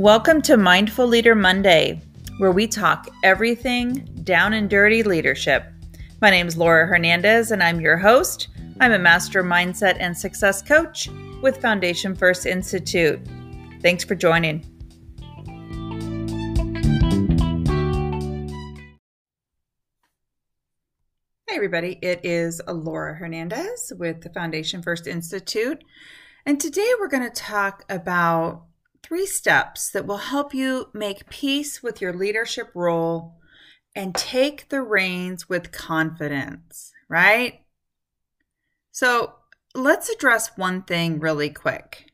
Welcome to Mindful Leader Monday, where we talk everything down and dirty leadership. My name is Laura Hernandez, and I'm your host. I'm a master mindset and success coach with Foundation First Institute. Thanks for joining. Hey, everybody. It is Laura Hernandez with the Foundation First Institute. And today we're going to talk about 3 steps that will help you make peace with your leadership role and take the reins with confidence, right? So let's address one thing really quick.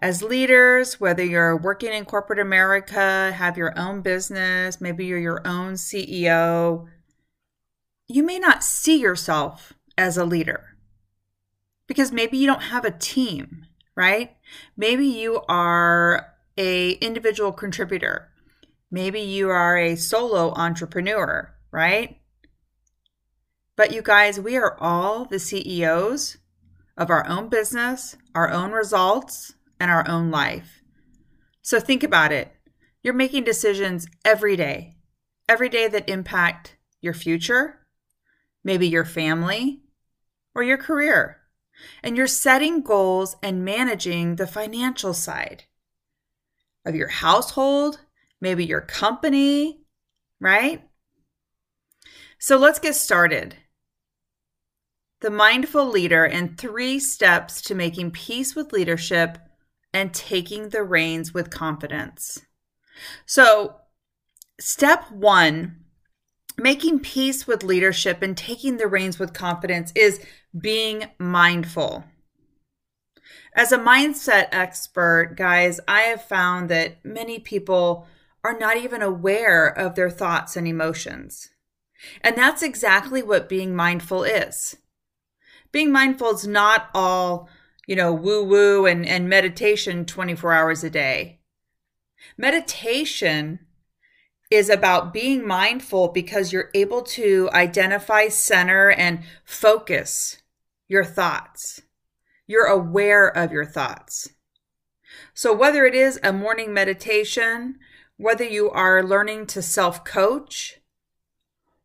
As leaders, whether you're working in corporate America, have your own business, maybe you're your own CEO, you may not see yourself as a leader because maybe you don't have a team, right? Maybe you are an individual contributor. Maybe you are a solo entrepreneur, right? But you guys, we are all the CEOs of our own business, our own results, and our own life. So think about it. You're making decisions every day that impact your future, maybe your family, or your career. And you're setting goals and managing the financial side of your household, maybe your company, right? So let's get started. The mindful leader and 3 steps to making peace with leadership and taking the reins with confidence. So step 1, making peace with leadership and taking the reins with confidence is being mindful. As a mindset expert, guys, I have found that many people are not even aware of their thoughts and emotions. And that's exactly what being mindful is. Being mindful is not all, woo-woo and meditation 24 hours a day. Meditation is about being mindful because you're able to identify, center, and focus your thoughts. You're aware of your thoughts. So whether it is a morning meditation, whether you are learning to self-coach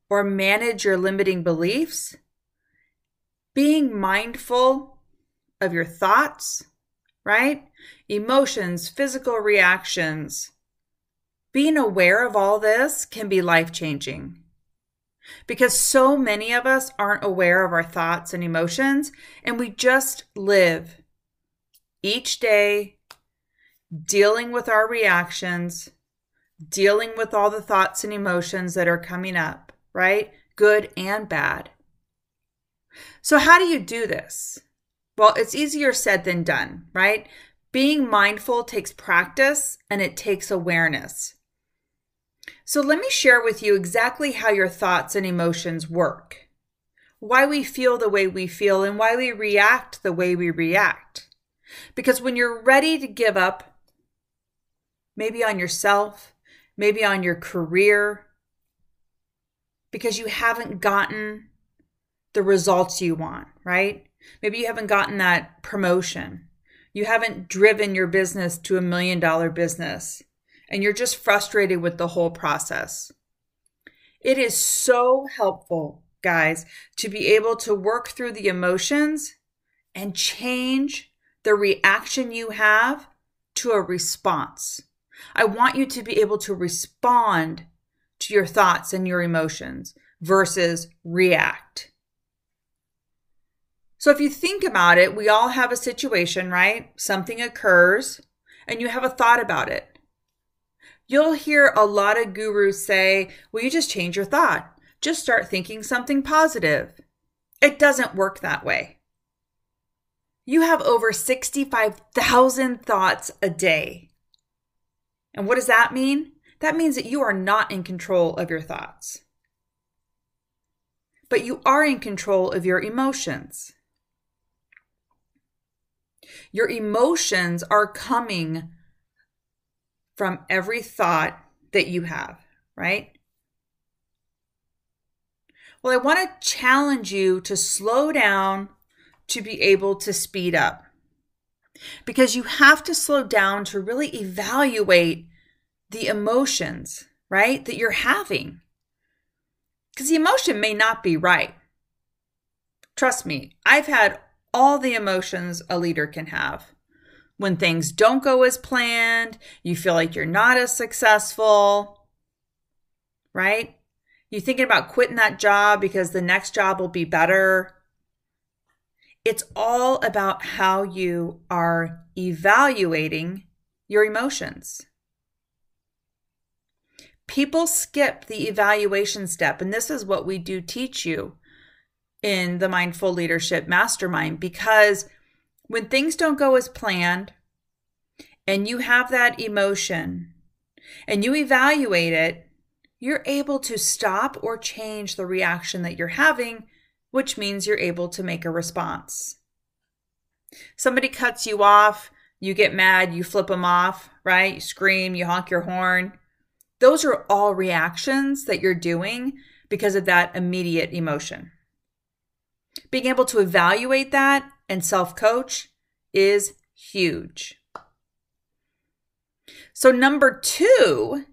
or manage your limiting beliefs, being mindful of your thoughts, right? Emotions, physical reactions, being aware of all this can be life-changing because so many of us aren't aware of our thoughts and emotions, and we just live each day dealing with our reactions, dealing with all the thoughts and emotions that are coming up, right? Good and bad. So how do you do this? Well, it's easier said than done, right? Being mindful takes practice and it takes awareness. So let me share with you exactly how your thoughts and emotions work, why we feel the way we feel, and why we react the way we react. Because when you're ready to give up, maybe on yourself, maybe on your career, because you haven't gotten the results you want, right? Maybe you haven't gotten that promotion. You haven't driven your business to $1 million business. And you're just frustrated with the whole process. It is so helpful, guys, to be able to work through the emotions and change the reaction you have to a response. I want you to be able to respond to your thoughts and your emotions versus react. So if you think about it, we all have a situation, right? Something occurs and you have a thought about it. You'll hear a lot of gurus say, well, you just change your thought. Just start thinking something positive. It doesn't work that way. You have over 65,000 thoughts a day. And what does that mean? That means that you are not in control of your thoughts. But you are in control of your emotions. Your emotions are coming from every thought that you have, right? Well, I want to challenge you to slow down to be able to speed up. because you have to slow down to really evaluate the emotions, right, that you're having. Because the emotion may not be right. Trust me, I've had all the emotions a leader can have. When things don't go as planned, you feel like you're not as successful, right? You're thinking about quitting that job because the next job will be better. It's all about how you are evaluating your emotions. People skip the evaluation step, and this is what we do teach you in the Mindful Leadership Mastermind, because when things don't go as planned and you have that emotion and you evaluate it, you're able to stop or change the reaction that you're having, which means you're able to make a response. Somebody cuts you off, you get mad, you flip them off, right? You scream, you honk your horn. Those are all reactions that you're doing because of that immediate emotion. Being able to evaluate that and self-coach is huge. So number two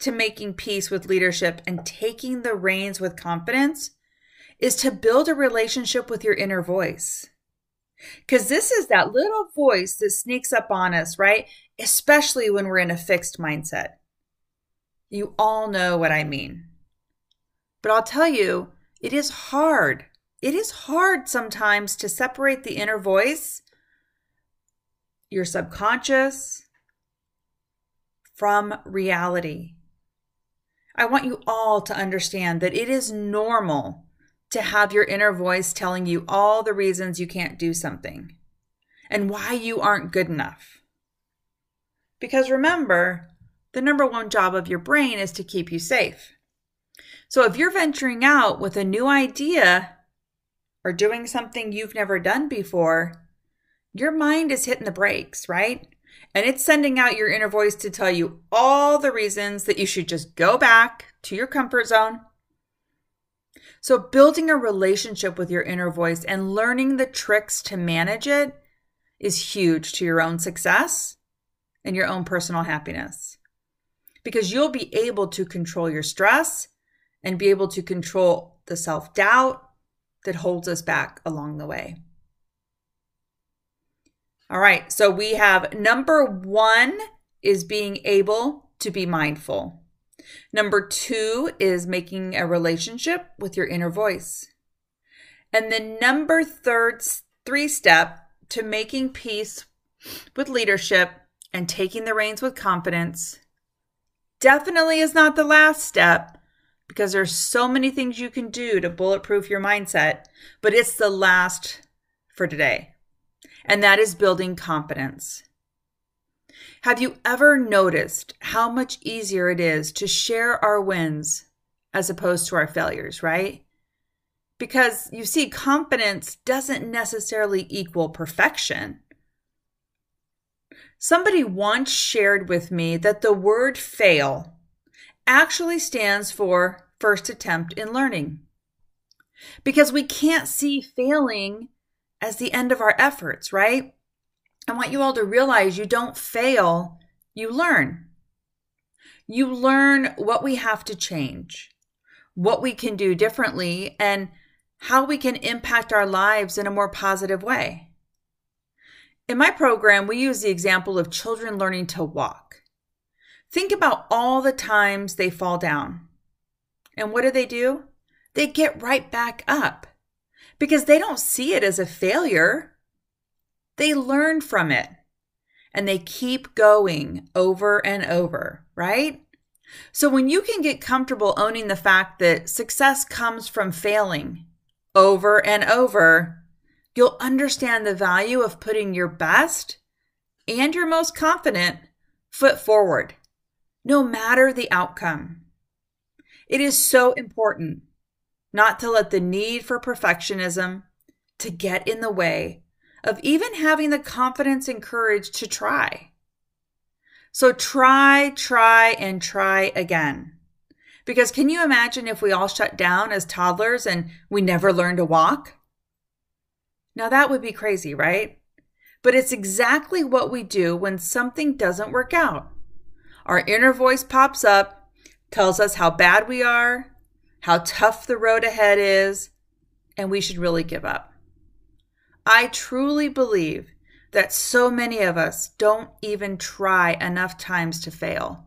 to making peace with leadership and taking the reins with confidence is to build a relationship with your inner voice. Because this is that little voice that sneaks up on us, right? Especially when we're in a fixed mindset. You all know what I mean. But I'll tell you, it is hard. It is hard sometimes to separate the inner voice, your subconscious, from reality. I want you all to understand that it is normal to have your inner voice telling you all the reasons you can't do something and why you aren't good enough. Because remember, the number one job of your brain is to keep you safe. So if you're venturing out with a new idea or doing something you've never done before, your mind is hitting the brakes, right? And it's sending out your inner voice to tell you all the reasons that you should just go back to your comfort zone. So building a relationship with your inner voice and learning the tricks to manage it is huge to your own success and your own personal happiness. Because you'll be able to control your stress and be able to control the self-doubt that holds us back along the way. All right, so we have number one is being able to be mindful. Number two is making a relationship with your inner voice. And the number three step to making peace with leadership and taking the reins with confidence definitely is not the last step, because there's so many things you can do to bulletproof your mindset, but it's the last for today. And that is building confidence. Have you ever noticed how much easier it is to share our wins as opposed to our failures, right? Because you see, confidence doesn't necessarily equal perfection. Somebody once shared with me that the word fail actually stands for first attempt in learning, because we can't see failing as the end of our efforts, right? I want you all to realize you don't fail, you learn. You learn what we have to change, what we can do differently, and how we can impact our lives in a more positive way. In my program, we use the example of children learning to walk. Think about all the times they fall down. And what do? They get right back up because they don't see it as a failure. They learn from it and they keep going over and over, right? So when you can get comfortable owning the fact that success comes from failing over and over, you'll understand the value of putting your best and your most confident foot forward, no matter the outcome. It is so important not to let the need for perfectionism to get in the way of even having the confidence and courage to try. So try, and try again. Because can you imagine if we all shut down as toddlers and we never learned to walk? Now that would be crazy, right? But it's exactly what we do when something doesn't work out. Our inner voice pops up, tells us how bad we are, how tough the road ahead is, and we should really give up. I truly believe that so many of us don't even try enough times to fail.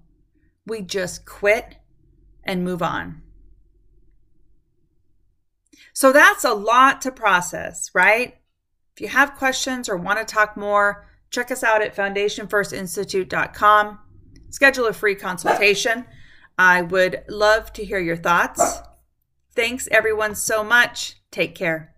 We just quit and move on. So that's a lot to process, right? If you have questions or want to talk more, check us out at foundationfirstinstitute.com. Schedule a free consultation. I would love to hear your thoughts. Thanks everyone so much. Take care.